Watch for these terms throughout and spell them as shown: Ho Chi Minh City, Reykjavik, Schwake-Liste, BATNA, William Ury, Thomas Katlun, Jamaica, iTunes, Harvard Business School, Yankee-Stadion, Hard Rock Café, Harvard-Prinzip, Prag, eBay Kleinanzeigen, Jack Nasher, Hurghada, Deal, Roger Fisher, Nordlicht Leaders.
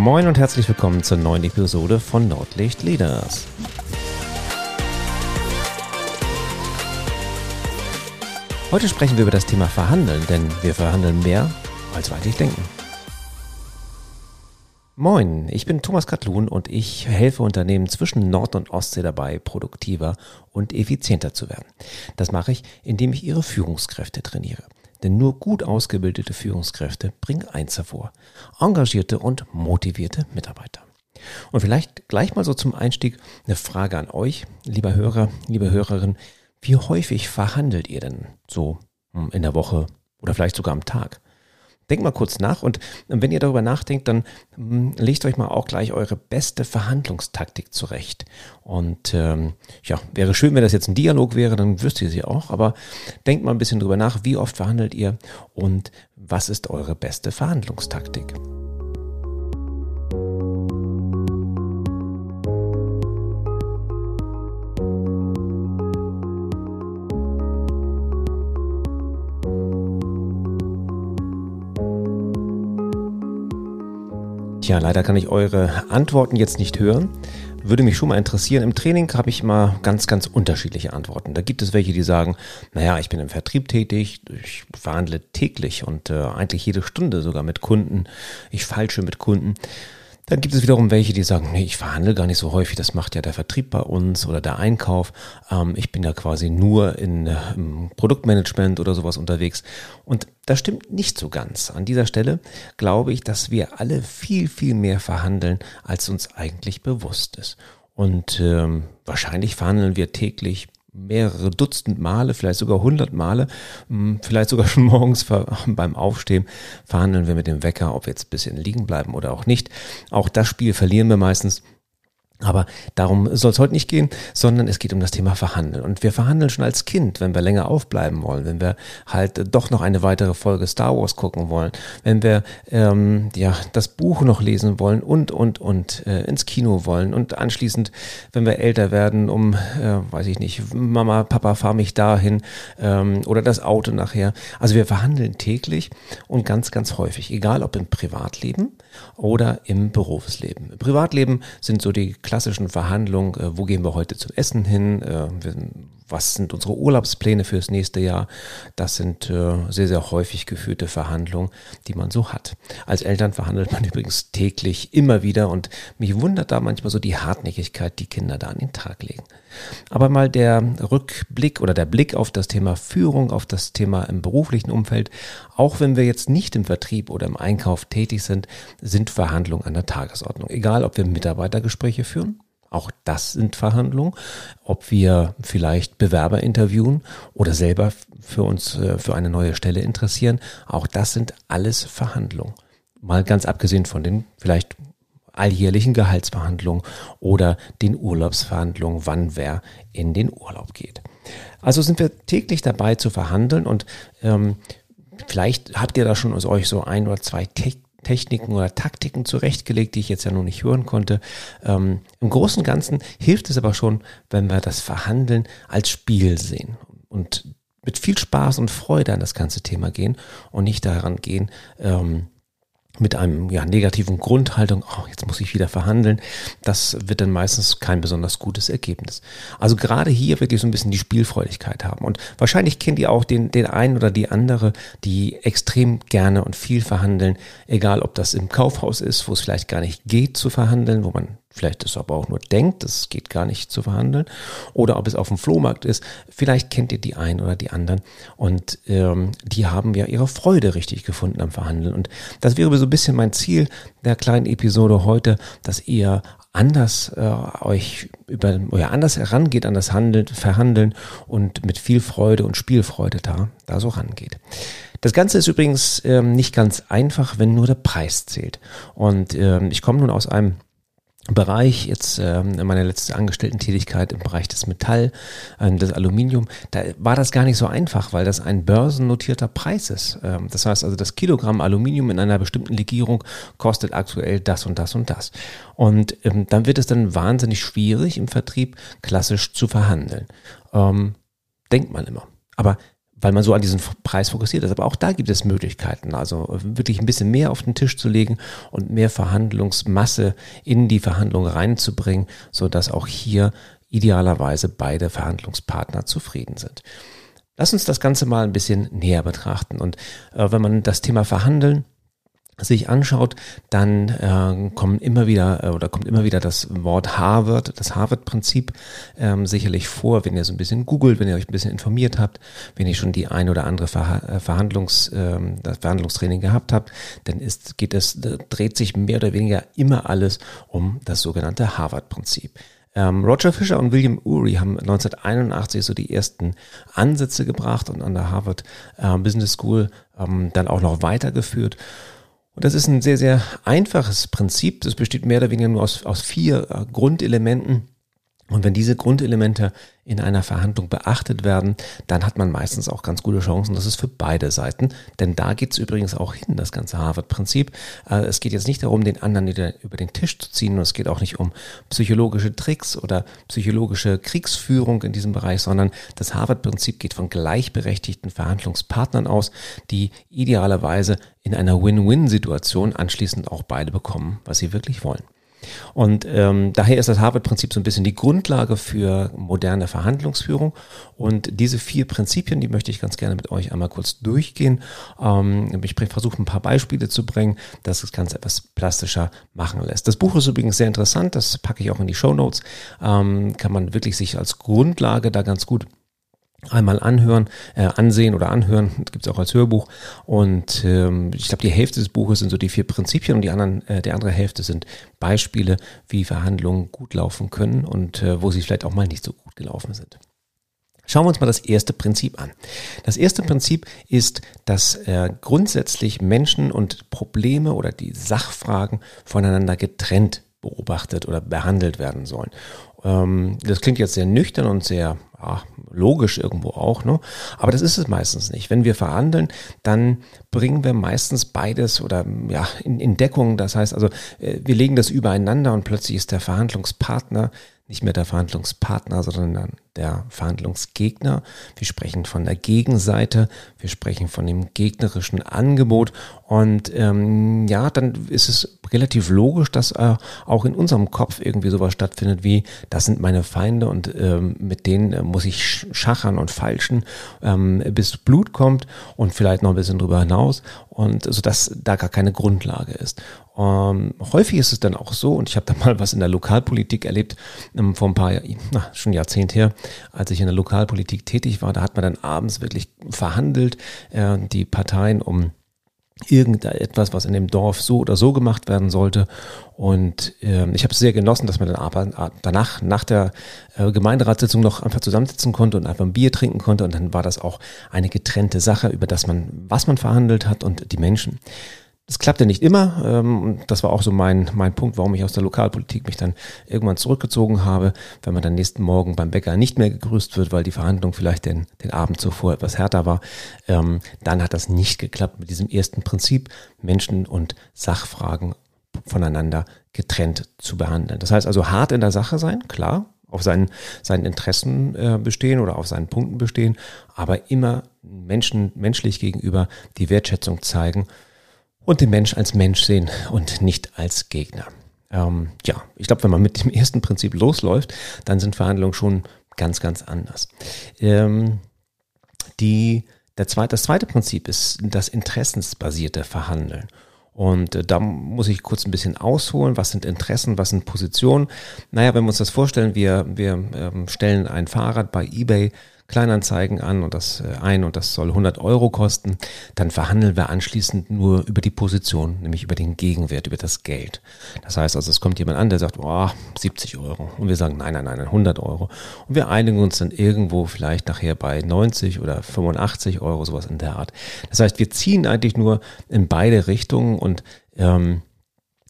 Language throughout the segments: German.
Moin und herzlich willkommen zur neuen Episode von Nordlicht Leaders. Heute sprechen wir über das Thema Verhandeln, denn wir verhandeln mehr, als wir eigentlich denken. Moin, ich bin Thomas Katlun und ich helfe Unternehmen zwischen Nord- und Ostsee dabei, produktiver und effizienter zu werden. Das mache ich, indem ich ihre Führungskräfte trainiere. Denn nur gut ausgebildete Führungskräfte bringen eins hervor: engagierte und motivierte Mitarbeiter. Und vielleicht gleich mal so zum Einstieg eine Frage an euch, lieber Hörer, liebe Hörerin. Wie häufig verhandelt ihr denn so in der Woche oder vielleicht sogar am Tag? Denkt mal kurz nach und wenn ihr darüber nachdenkt, dann legt euch mal auch gleich eure beste Verhandlungstaktik zurecht. Und wäre schön, wenn das jetzt ein Dialog wäre, dann wüsst ihr sie auch. Aber denkt mal ein bisschen drüber nach, wie oft verhandelt ihr und was ist eure beste Verhandlungstaktik? Ja, leider kann ich eure Antworten jetzt nicht hören. Würde mich schon mal interessieren. Im Training habe ich mal ganz, ganz unterschiedliche Antworten. Da gibt es welche, die sagen, ich bin im Vertrieb tätig, ich verhandle täglich und eigentlich jede Stunde sogar mit Kunden. Ich falsche mit Kunden. Dann gibt es wiederum welche, die sagen, ich verhandle gar nicht so häufig, das macht ja der Vertrieb bei uns oder der Einkauf. Ich bin ja quasi nur im Produktmanagement oder sowas unterwegs. Und das stimmt nicht so ganz. An dieser Stelle glaube ich, dass wir alle viel, viel mehr verhandeln, als uns eigentlich bewusst ist. Und wahrscheinlich verhandeln wir täglich mehrere Dutzend Male, vielleicht sogar 100 Male, vielleicht sogar schon morgens beim Aufstehen verhandeln wir mit dem Wecker, ob wir jetzt ein bisschen liegen bleiben oder auch nicht. Auch das Spiel verlieren wir meistens. Aber darum soll es heute nicht gehen, sondern es geht um das Thema Verhandeln. Und wir verhandeln schon als Kind, wenn wir länger aufbleiben wollen, wenn wir halt doch noch eine weitere Folge Star Wars gucken wollen, wenn wir das Buch noch lesen wollen und ins Kino wollen und anschließend, wenn wir älter werden, Mama, Papa, fahr mich dahin oder das Auto nachher. Also wir verhandeln täglich und ganz, ganz häufig, egal ob im Privatleben oder im Berufsleben. Im Privatleben sind so die klassischen Verhandlungen, wo gehen wir heute zum Essen hin, was sind unsere Urlaubspläne fürs nächste Jahr, das sind sehr, sehr häufig geführte Verhandlungen, die man so hat. Als Eltern verhandelt man übrigens täglich immer wieder und mich wundert da manchmal so die Hartnäckigkeit, die Kinder da an den Tag legen. Aber mal der Rückblick oder der Blick auf das Thema Führung, auf das Thema im beruflichen Umfeld, auch wenn wir jetzt nicht im Vertrieb oder im Einkauf tätig sind, sind Verhandlungen an der Tagesordnung. Egal, ob wir Mitarbeitergespräche führen, auch das sind Verhandlungen, ob wir vielleicht Bewerber interviewen oder selber für uns für eine neue Stelle interessieren, auch das sind alles Verhandlungen. Mal ganz abgesehen von den vielleicht alljährlichen Gehaltsverhandlungen oder den Urlaubsverhandlungen, wann wer in den Urlaub geht. Also sind wir täglich dabei zu verhandeln und vielleicht habt ihr da schon aus euch so ein oder zwei Techniken oder Taktiken zurechtgelegt, die ich jetzt ja noch nicht hören konnte. Im Großen und Ganzen hilft es aber schon, wenn wir das Verhandeln als Spiel sehen und mit viel Spaß und Freude an das ganze Thema gehen und nicht daran gehen, mit einem negativen Grundhaltung, jetzt muss ich wieder verhandeln, das wird dann meistens kein besonders gutes Ergebnis. Also gerade hier wirklich so ein bisschen die Spielfreudigkeit haben und wahrscheinlich kennt ihr auch den einen oder die andere, die extrem gerne und viel verhandeln, egal ob das im Kaufhaus ist, wo es vielleicht gar nicht geht zu verhandeln, wo man vielleicht ist aber auch nur denkt, es geht gar nicht zu verhandeln oder ob es auf dem Flohmarkt ist, vielleicht kennt ihr die einen oder die anderen und die haben ja ihre Freude richtig gefunden am Verhandeln und das wäre so ein bisschen mein Ziel der kleinen Episode heute, dass ihr anders herangeht an das Verhandeln und mit viel Freude und Spielfreude da so rangeht. Das Ganze ist übrigens nicht ganz einfach, wenn nur der Preis zählt und ich komme nun aus einem Bereich, jetzt meine letzte Angestellten-Tätigkeit im Bereich des Metall, des Aluminium, da war das gar nicht so einfach, weil das ein börsennotierter Preis ist. Das heißt also, das Kilogramm Aluminium in einer bestimmten Legierung kostet aktuell das und das und das. Und dann wird es dann wahnsinnig schwierig im Vertrieb klassisch zu verhandeln. Denkt man immer. Aber weil man so an diesen Preis fokussiert ist. Aber auch da gibt es Möglichkeiten, also wirklich ein bisschen mehr auf den Tisch zu legen und mehr Verhandlungsmasse in die Verhandlung reinzubringen, sodass auch hier idealerweise beide Verhandlungspartner zufrieden sind. Lass uns das Ganze mal ein bisschen näher betrachten. Und wenn man das Thema Verhandeln sich anschaut, dann kommt immer wieder das Wort Harvard, das Harvard-Prinzip sicherlich vor, wenn ihr so ein bisschen googelt, wenn ihr euch ein bisschen informiert habt, wenn ihr schon die ein oder andere Verhandlungstraining gehabt habt, dann dreht sich mehr oder weniger immer alles um das sogenannte Harvard-Prinzip. Roger Fisher und William Ury haben 1981 so die ersten Ansätze gebracht und an der Harvard Business School dann auch noch weitergeführt. Und das ist ein sehr, sehr einfaches Prinzip. Das besteht mehr oder weniger nur aus 4 Grundelementen. Und wenn diese Grundelemente in einer Verhandlung beachtet werden, dann hat man meistens auch ganz gute Chancen. Das ist für beide Seiten, denn da geht es übrigens auch hin, das ganze Harvard-Prinzip. Es geht jetzt nicht darum, den anderen über den Tisch zu ziehen, und es geht auch nicht um psychologische Tricks oder psychologische Kriegsführung in diesem Bereich, sondern das Harvard-Prinzip geht von gleichberechtigten Verhandlungspartnern aus, die idealerweise in einer Win-Win-Situation anschließend auch beide bekommen, was sie wirklich wollen. Und daher ist das Harvard-Prinzip so ein bisschen die Grundlage für moderne Verhandlungsführung. Und diese 4 Prinzipien, die möchte ich ganz gerne mit euch einmal kurz durchgehen. Ich versuche ein paar Beispiele zu bringen, dass das Ganze etwas plastischer machen lässt. Das Buch ist übrigens sehr interessant, das packe ich auch in die Shownotes. Kann man wirklich sich als Grundlage da ganz gut einmal ansehen oder anhören, das gibt es auch als Hörbuch, und ich glaube, die Hälfte des Buches sind so die 4 Prinzipien und die andere Hälfte sind Beispiele, wie Verhandlungen gut laufen können und wo sie vielleicht auch mal nicht so gut gelaufen sind. Schauen wir uns mal das erste Prinzip an. Das erste Prinzip ist, dass grundsätzlich Menschen und Probleme oder die Sachfragen voneinander getrennt beobachtet oder behandelt werden sollen. Das klingt jetzt sehr nüchtern und sehr logisch irgendwo auch, ne? Aber das ist es meistens nicht. Wenn wir verhandeln, dann bringen wir meistens beides oder in Deckung. Das heißt also, wir legen das übereinander und plötzlich ist der Verhandlungspartner nicht mehr der Verhandlungspartner, sondern der Verhandlungsgegner. Wir sprechen von der Gegenseite, wir sprechen von dem gegnerischen Angebot und dann ist es relativ logisch, dass auch in unserem Kopf irgendwie sowas stattfindet wie, das sind meine Feinde und mit denen muss ich schachern und feilschen, bis Blut kommt und vielleicht noch ein bisschen drüber hinaus, und sodass da gar keine Grundlage ist. Häufig ist es dann auch so, und ich habe da mal was in der Lokalpolitik erlebt, vor ein paar Jahren, schon ein Jahrzehnt her, als ich in der Lokalpolitik tätig war, da hat man dann abends wirklich verhandelt, die Parteien um irgendetwas, was in dem Dorf so oder so gemacht werden sollte. Und ich habe es sehr genossen, dass man dann aber danach, nach der Gemeinderatssitzung noch einfach zusammensitzen konnte und einfach ein Bier trinken konnte. Und dann war das auch eine getrennte Sache, über das was man verhandelt hat und die Menschen. Das klappte nicht immer. Das war auch so mein Punkt, warum ich aus der Lokalpolitik mich dann irgendwann zurückgezogen habe, wenn man dann nächsten Morgen beim Bäcker nicht mehr gegrüßt wird, weil die Verhandlung vielleicht den Abend zuvor etwas härter war. Dann hat das nicht geklappt mit diesem ersten Prinzip, Menschen und Sachfragen voneinander getrennt zu behandeln. Das heißt also, hart in der Sache sein, klar, auf seinen Interessen bestehen oder auf seinen Punkten bestehen, aber immer menschlich gegenüber die Wertschätzung zeigen und den Mensch als Mensch sehen und nicht als Gegner. Ich glaube, wenn man mit dem ersten Prinzip losläuft, dann sind Verhandlungen schon ganz, ganz anders. Das zweite Prinzip ist das interessensbasierte Verhandeln. Und da muss ich kurz ein bisschen ausholen, was sind Interessen, was sind Positionen. Wenn wir uns das vorstellen, wir stellen ein Fahrrad bei eBay Kleinanzeigen an und das soll 100 Euro kosten, dann verhandeln wir anschließend nur über die Position, nämlich über den Gegenwert, über das Geld. Das heißt also, es kommt jemand an, der sagt, 70 Euro. Und wir sagen, nein, 100 Euro. Und wir einigen uns dann irgendwo vielleicht nachher bei 90 oder 85 Euro, sowas in der Art. Das heißt, wir ziehen eigentlich nur in beide Richtungen und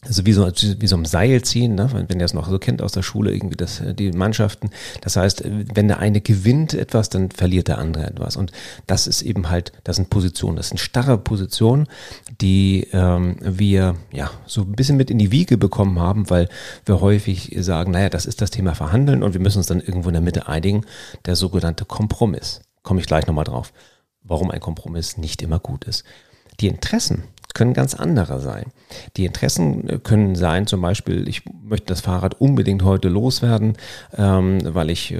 also wie so ein Seil ziehen, ne? Wenn ihr das noch so kennt aus der Schule, irgendwie die Mannschaften. Das heißt, wenn der eine gewinnt etwas, dann verliert der andere etwas. Und das ist eben halt, das sind Positionen, das sind starre Positionen, die wir so ein bisschen mit in die Wiege bekommen haben, weil wir häufig sagen, das ist das Thema Verhandeln und wir müssen uns dann irgendwo in der Mitte einigen, der sogenannte Kompromiss. Komme ich gleich nochmal drauf. warum ein Kompromiss nicht immer gut ist. Die Interessen können ganz andere sein. Die Interessen können sein, zum Beispiel, ich möchte das Fahrrad unbedingt heute loswerden, weil ich,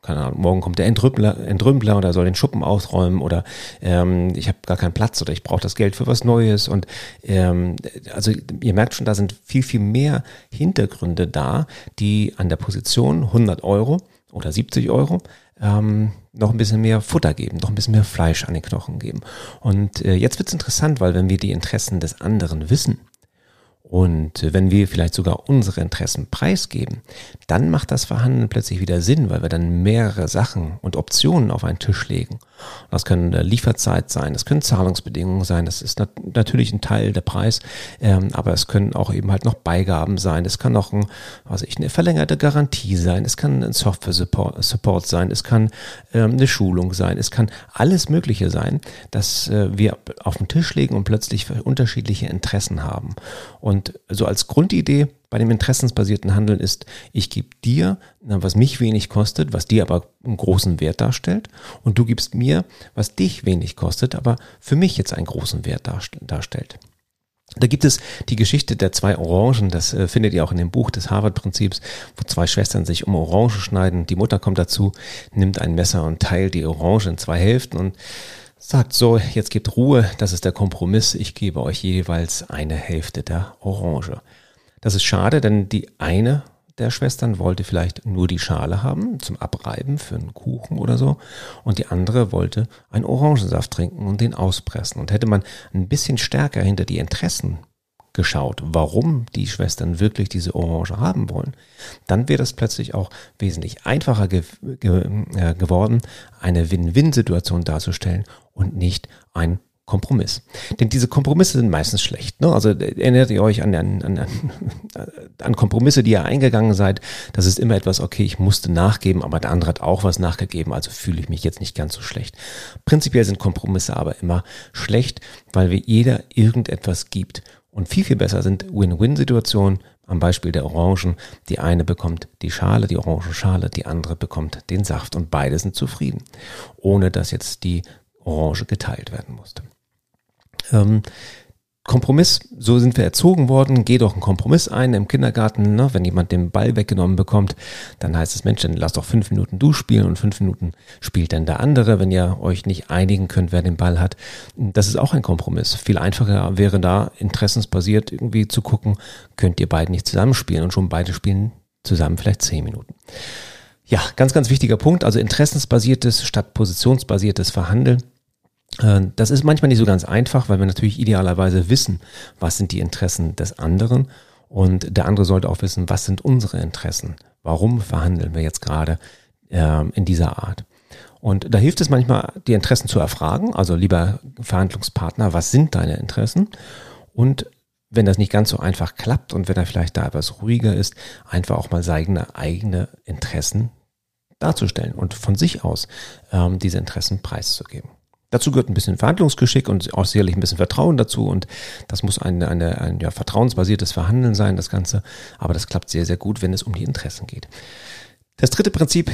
keine Ahnung, morgen kommt der Entrümpler oder soll den Schuppen ausräumen oder ich habe gar keinen Platz oder ich brauche das Geld für was Neues. Und also ihr merkt schon, da sind viel, viel mehr Hintergründe da, die an der Position 100 Euro oder 70 Euro noch ein bisschen mehr Futter geben, noch ein bisschen mehr Fleisch an den Knochen geben. Und jetzt wird's interessant, weil wenn wir die Interessen des anderen wissen und wenn wir vielleicht sogar unsere Interessen preisgeben, dann macht das Verhandeln plötzlich wieder Sinn, weil wir dann mehrere Sachen und Optionen auf einen Tisch legen. Das können Lieferzeit sein, das können Zahlungsbedingungen sein, das ist natürlich ein Teil der Preis, aber es können auch eben halt noch Beigaben sein, es kann noch eine verlängerte Garantie sein, es kann ein Software-Support sein, es kann eine Schulung sein, es kann alles Mögliche sein, dass wir auf den Tisch legen und plötzlich unterschiedliche Interessen haben. Und so als Grundidee bei dem interessensbasierten Handeln ist, ich gebe dir, was mich wenig kostet, was dir aber einen großen Wert darstellt, und du gibst mir, was dich wenig kostet, aber für mich jetzt einen großen Wert darstellt. Da gibt es die Geschichte der zwei Orangen, das findet ihr auch in dem Buch des Harvard-Prinzips, wo zwei Schwestern sich um Orangen schneiden. Die Mutter kommt dazu, nimmt ein Messer und teilt die Orange in zwei Hälften und sagt so, jetzt gebt Ruhe, das ist der Kompromiss, ich gebe euch jeweils eine Hälfte der Orange. Das ist schade, denn die eine der Schwestern wollte vielleicht nur die Schale haben zum Abreiben für einen Kuchen oder so und die andere wollte einen Orangensaft trinken und den auspressen. Und hätte man ein bisschen stärker hinter die Interessen geschaut, warum die Schwestern wirklich diese Orange haben wollen, dann wäre das plötzlich auch wesentlich einfacher geworden, eine Win-Win-Situation darzustellen und nicht ein Kompromiss. Denn diese Kompromisse sind meistens schlecht. Ne? Also erinnert ihr euch an Kompromisse, die ihr eingegangen seid. Das ist immer etwas, okay, ich musste nachgeben, aber der andere hat auch was nachgegeben, also fühle ich mich jetzt nicht ganz so schlecht. Prinzipiell sind Kompromisse aber immer schlecht, weil wir jeder irgendetwas gibt. Und viel, viel besser sind Win-Win-Situationen, am Beispiel der Orangen. Die eine bekommt die Schale, die Orangenschale, die andere bekommt den Saft und beide sind zufrieden, ohne dass jetzt die Orange geteilt werden musste. Kompromiss, so sind wir erzogen worden, geh doch einen Kompromiss ein im Kindergarten, ne? Wenn jemand den Ball weggenommen bekommt, dann heißt es, Mensch, dann lass doch 5 Minuten du spielen und 5 Minuten spielt dann der andere, wenn ihr euch nicht einigen könnt, wer den Ball hat. Das ist auch ein Kompromiss. Viel einfacher wäre da, interessensbasiert irgendwie zu gucken, könnt ihr beide nicht zusammenspielen und schon beide spielen zusammen vielleicht 10 Minuten. Ja, ganz, ganz wichtiger Punkt, also interessensbasiertes statt positionsbasiertes Verhandeln. Das ist manchmal nicht so ganz einfach, weil wir natürlich idealerweise wissen, was sind die Interessen des anderen, und der andere sollte auch wissen, was sind unsere Interessen, warum verhandeln wir jetzt gerade in dieser Art. Und da hilft es manchmal, die Interessen zu erfragen, also lieber Verhandlungspartner, was sind deine Interessen, und wenn das nicht ganz so einfach klappt und wenn er vielleicht da etwas ruhiger ist, einfach auch mal seine eigene Interessen darzustellen und von sich aus diese Interessen preiszugeben. Dazu gehört ein bisschen Verhandlungsgeschick und auch sicherlich ein bisschen Vertrauen dazu, und das muss ein vertrauensbasiertes Verhandeln sein, das Ganze. Aber das klappt sehr, sehr gut, wenn es um die Interessen geht. Das dritte Prinzip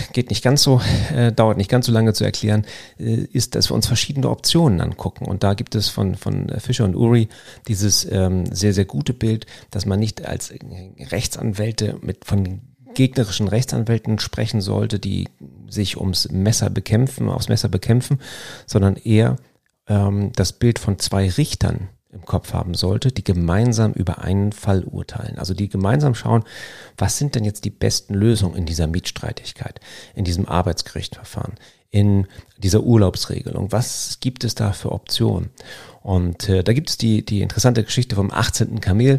dauert nicht ganz so lange zu erklären, ist, dass wir uns verschiedene Optionen angucken. Und da gibt es von Fisher und Ury dieses sehr, sehr gute Bild, dass man nicht als Rechtsanwälte von gegnerischen Rechtsanwälten sprechen sollte, die sich aufs Messer bekämpfen, sondern eher das Bild von zwei Richtern im Kopf haben sollte, die gemeinsam über einen Fall urteilen. Also die gemeinsam schauen, was sind denn jetzt die besten Lösungen in dieser Mietstreitigkeit, in diesem Arbeitsgerichtsverfahren, in dieser Urlaubsregelung. Was gibt es da für Optionen? Und da gibt es die interessante Geschichte vom 18. Kamel.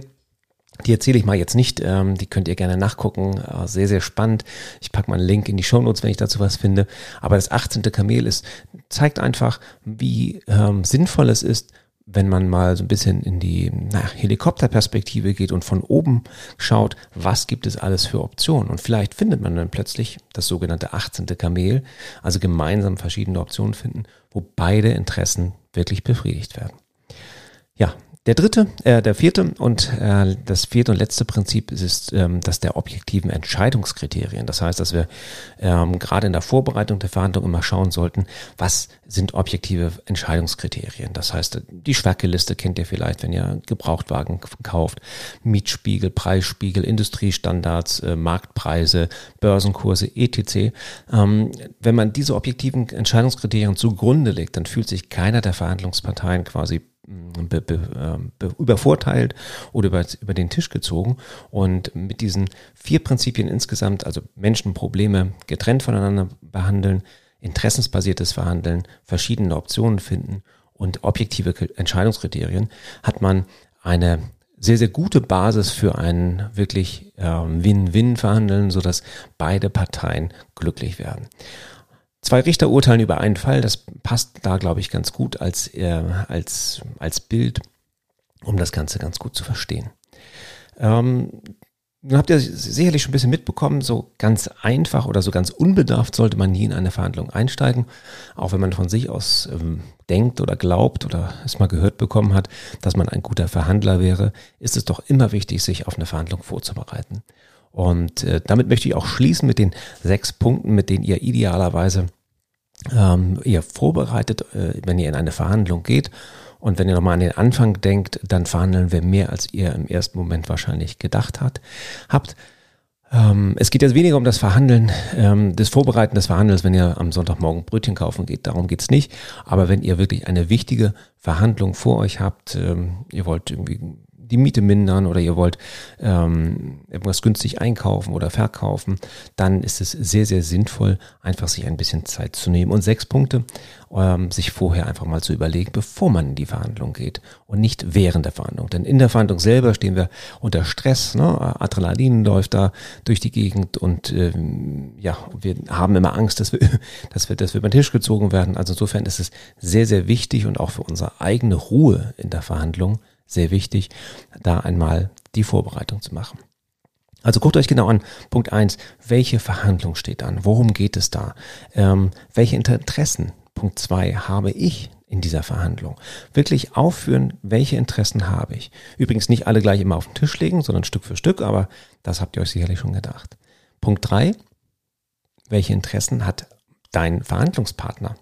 Die erzähle ich mal jetzt nicht, die könnt ihr gerne nachgucken, sehr, sehr spannend. Ich packe mal einen Link in die Shownotes, wenn ich dazu was finde. Aber das 18. Kamel zeigt einfach, wie sinnvoll es ist, wenn man mal so ein bisschen in die Helikopterperspektive geht und von oben schaut, was gibt es alles für Optionen. Und vielleicht findet man dann plötzlich das sogenannte 18. Kamel, also gemeinsam verschiedene Optionen finden, wo beide Interessen wirklich befriedigt werden. Ja. Das vierte und letzte Prinzip ist das der objektiven Entscheidungskriterien. Das heißt, dass wir gerade in der Vorbereitung der Verhandlung immer schauen sollten, was sind objektive Entscheidungskriterien. Das heißt, die Schwake-Liste kennt ihr vielleicht, wenn ihr Gebrauchtwagen kauft, Mietspiegel, Preisspiegel, Industriestandards, Marktpreise, Börsenkurse, etc. Wenn man diese objektiven Entscheidungskriterien zugrunde legt, dann fühlt sich keiner der Verhandlungsparteien quasi übervorteilt oder über den Tisch gezogen. Und mit diesen 4 Prinzipien insgesamt, also Menschen, Probleme getrennt voneinander behandeln, interessensbasiertes Verhandeln, verschiedene Optionen finden und objektive Entscheidungskriterien, hat man eine sehr, sehr gute Basis für ein wirklich Win-Win-Verhandeln, sodass beide Parteien glücklich werden. 2 Richter urteilen über einen Fall, das passt da, glaube ich, ganz gut als Bild, um das Ganze ganz gut zu verstehen. Nun habt ihr sicherlich schon ein bisschen mitbekommen, so ganz einfach oder so ganz unbedarft sollte man nie in eine Verhandlung einsteigen, auch wenn man von sich aus denkt oder glaubt oder es mal gehört bekommen hat, dass man ein guter Verhandler wäre, ist es doch immer wichtig, sich auf eine Verhandlung vorzubereiten. Und damit möchte ich auch schließen mit den 6 Punkten, mit denen ihr idealerweise ihr vorbereitet, wenn ihr in eine Verhandlung geht. Und wenn ihr nochmal an den Anfang denkt, dann verhandeln wir mehr, als ihr im ersten Moment wahrscheinlich gedacht habt. Es geht jetzt weniger um das Verhandeln, das Vorbereiten des Verhandelns, wenn ihr am Sonntagmorgen Brötchen kaufen geht, darum geht's nicht. Aber wenn ihr wirklich eine wichtige Verhandlung vor euch habt, ihr wollt irgendwie die Miete mindern oder ihr wollt irgendwas günstig einkaufen oder verkaufen, dann ist es sehr, sehr sinnvoll, einfach sich ein bisschen Zeit zu nehmen und 6 Punkte sich vorher einfach mal zu überlegen, bevor man in die Verhandlung geht und nicht während der Verhandlung. Denn in der Verhandlung selber stehen wir unter Stress, ne? Adrenalin läuft da durch die Gegend und wir haben immer Angst, dass wir über den Tisch gezogen werden. Also insofern ist es sehr, sehr wichtig und auch für unsere eigene Ruhe in der Verhandlung sehr wichtig, da einmal die Vorbereitung zu machen. Also guckt euch genau an, Punkt 1, welche Verhandlung steht an, worum geht es da, welche Interessen, Punkt 2, habe ich in dieser Verhandlung. Wirklich aufführen, welche Interessen habe ich. Übrigens nicht alle gleich immer auf den Tisch legen, sondern Stück für Stück, aber das habt ihr euch sicherlich schon gedacht. Punkt 3, welche Interessen hat dein Verhandlungspartner?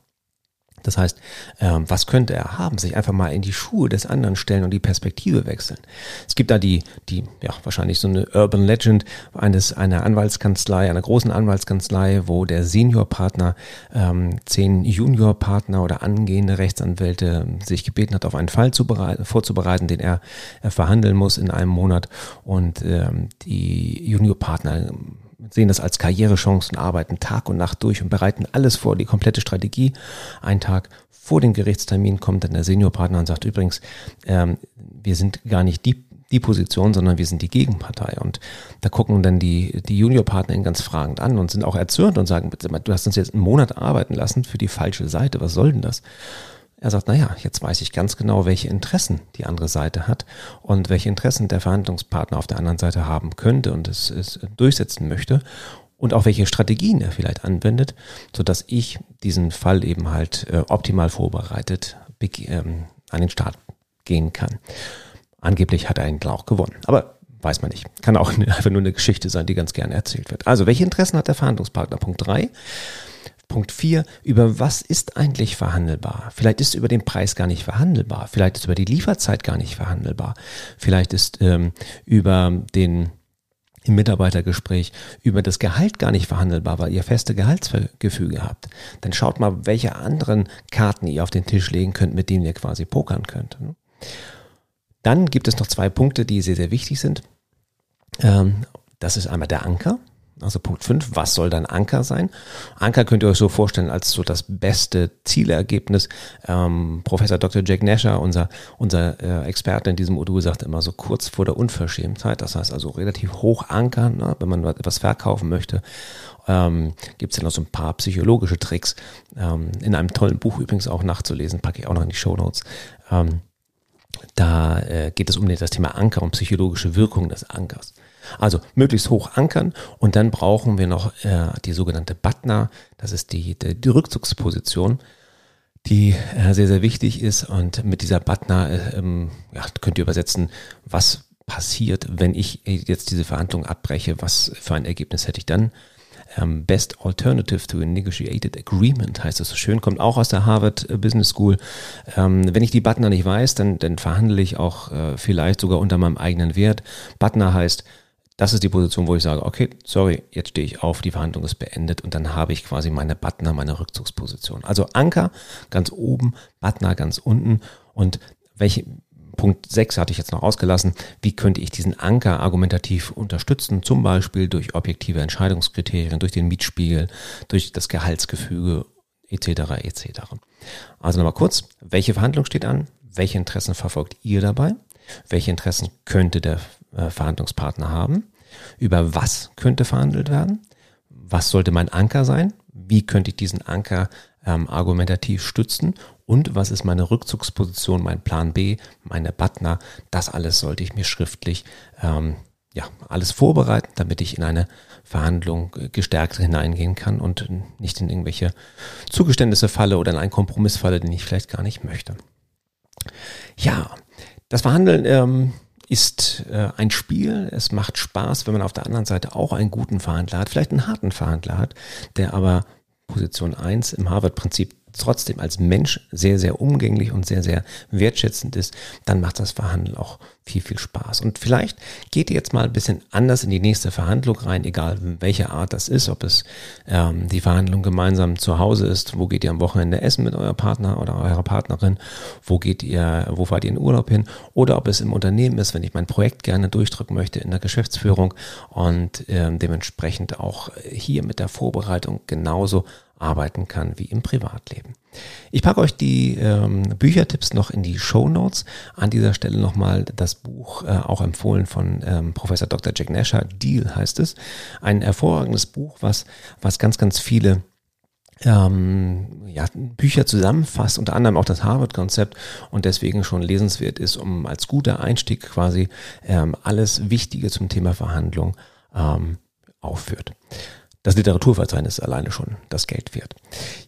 Das heißt, was könnte er haben? Sich einfach mal in die Schuhe des anderen stellen und die Perspektive wechseln. Es gibt da wahrscheinlich so eine Urban Legend einer Anwaltskanzlei, einer großen Anwaltskanzlei, wo der Seniorpartner 10 Juniorpartner oder angehende Rechtsanwälte sich gebeten hat, auf einen Fall vorzubereiten, den er verhandeln muss in einem Monat. Und die Juniorpartner sehen das als Karrierechance und arbeiten Tag und Nacht durch und bereiten alles vor, die komplette Strategie. Einen Tag vor dem Gerichtstermin kommt dann der Seniorpartner und sagt übrigens, wir sind gar nicht die Position, sondern wir sind die Gegenpartei. Und da gucken dann die Juniorpartner ihn ganz fragend an und sind auch erzürnt und sagen, du hast uns jetzt einen Monat arbeiten lassen für die falsche Seite, was soll denn das? Er sagt, jetzt weiß ich ganz genau, welche Interessen die andere Seite hat und welche Interessen der Verhandlungspartner auf der anderen Seite haben könnte und es durchsetzen möchte und auch welche Strategien er vielleicht anwendet, sodass ich diesen Fall eben halt optimal vorbereitet an den Start gehen kann. Angeblich hat er einen auch gewonnen, aber weiß man nicht. Kann auch einfach nur eine Geschichte sein, die ganz gerne erzählt wird. Also, welche Interessen hat der Verhandlungspartner? Punkt 3. Punkt 4, über was ist eigentlich verhandelbar? Vielleicht ist über den Preis gar nicht verhandelbar, vielleicht ist über die Lieferzeit gar nicht verhandelbar, vielleicht ist über den im Mitarbeitergespräch über das Gehalt gar nicht verhandelbar, weil ihr feste Gehaltsgefüge habt. Dann schaut mal, welche anderen Karten ihr auf den Tisch legen könnt, mit denen ihr quasi pokern könnt. Dann gibt es noch 2 Punkte, die sehr, sehr wichtig sind. Das ist einmal der Anker. Also Punkt 5, was soll dein Anker sein? Anker könnt ihr euch so vorstellen als so das beste Zielergebnis. Professor Dr. Jack Nasher, unser Experte in diesem Modul, sagt immer so kurz vor der Unverschämtheit. Das heißt also relativ hoch ankern, ne? Wenn man etwas verkaufen möchte. Gibt es ja noch so ein paar psychologische Tricks. In einem tollen Buch übrigens auch nachzulesen, packe ich auch noch in die Shownotes. Da geht es um das Thema Anker und psychologische Wirkung des Ankers. Also möglichst hoch ankern und dann brauchen wir noch die sogenannte BATNA, das ist die Rückzugsposition. die sehr, sehr wichtig ist. Und mit dieser BATNA könnt ihr übersetzen, was passiert, wenn ich jetzt diese Verhandlung abbreche, was für ein Ergebnis hätte ich dann? Best Alternative to a Negotiated Agreement heißt das so schön, kommt auch aus der Harvard Business School. Wenn ich die BATNA nicht weiß, dann verhandle ich auch vielleicht sogar unter meinem eigenen Wert. BATNA heißt, das ist die Position, wo ich sage, okay, sorry, jetzt stehe ich auf, die Verhandlung ist beendet und dann habe ich quasi meine BATNA, meine Rückzugsposition. Also Anker ganz oben, BATNA ganz unten und Punkt 6 hatte ich jetzt noch ausgelassen. Wie könnte ich diesen Anker argumentativ unterstützen? Zum Beispiel durch objektive Entscheidungskriterien, durch den Mietspiegel, durch das Gehaltsgefüge etc. etc. Also nochmal kurz, welche Verhandlung steht an? Welche Interessen verfolgt ihr dabei? Welche Interessen könnte der Verhandlungspartner haben? Über was könnte verhandelt werden? Was sollte mein Anker sein? Wie könnte ich diesen Anker argumentativ stützen? Und was ist meine Rückzugsposition, mein Plan B, meine BATNA? Das alles sollte ich mir schriftlich alles vorbereiten, damit ich in eine Verhandlung gestärkt hineingehen kann und nicht in irgendwelche Zugeständnisse falle oder in einen Kompromiss falle, den ich vielleicht gar nicht möchte. Ja, das Verhandeln ist ein Spiel. Es macht Spaß, wenn man auf der anderen Seite auch einen guten Verhandler hat, vielleicht einen harten Verhandler hat, der aber Position 1 im Harvard-Prinzip trotzdem als Mensch sehr, sehr umgänglich und sehr, sehr wertschätzend ist, dann macht das Verhandeln auch viel, viel Spaß. Und vielleicht geht ihr jetzt mal ein bisschen anders in die nächste Verhandlung rein, egal welche Art das ist, ob es die Verhandlung gemeinsam zu Hause ist, wo geht ihr am Wochenende essen mit eurem Partner oder eurer Partnerin, wo fahrt ihr in Urlaub hin oder ob es im Unternehmen ist, wenn ich mein Projekt gerne durchdrücken möchte in der Geschäftsführung und dementsprechend auch hier mit der Vorbereitung genauso arbeiten kann wie im Privatleben. Ich packe euch die Büchertipps noch in die Shownotes. An dieser Stelle nochmal das Buch, auch empfohlen von Professor Dr. Jack Nasher, Deal heißt es. Ein hervorragendes Buch, was ganz, ganz viele Bücher zusammenfasst, unter anderem auch das Harvard-Konzept und deswegen schon lesenswert ist, um als guter Einstieg quasi alles Wichtige zum Thema Verhandlung aufführt. Das Literaturverzeichnis ist alleine schon das Geld wert.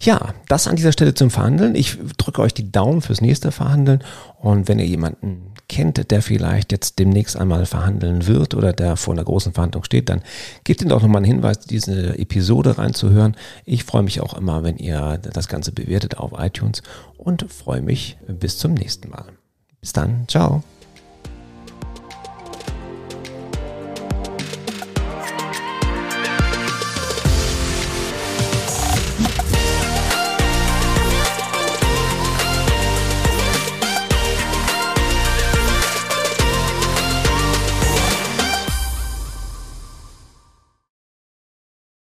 Ja, das an dieser Stelle zum Verhandeln. Ich drücke euch die Daumen fürs nächste Verhandeln. Und wenn ihr jemanden kennt, der vielleicht jetzt demnächst einmal verhandeln wird oder der vor einer großen Verhandlung steht, dann gebt ihm doch nochmal einen Hinweis, diese Episode reinzuhören. Ich freue mich auch immer, wenn ihr das Ganze bewertet auf iTunes und freue mich bis zum nächsten Mal. Bis dann, ciao.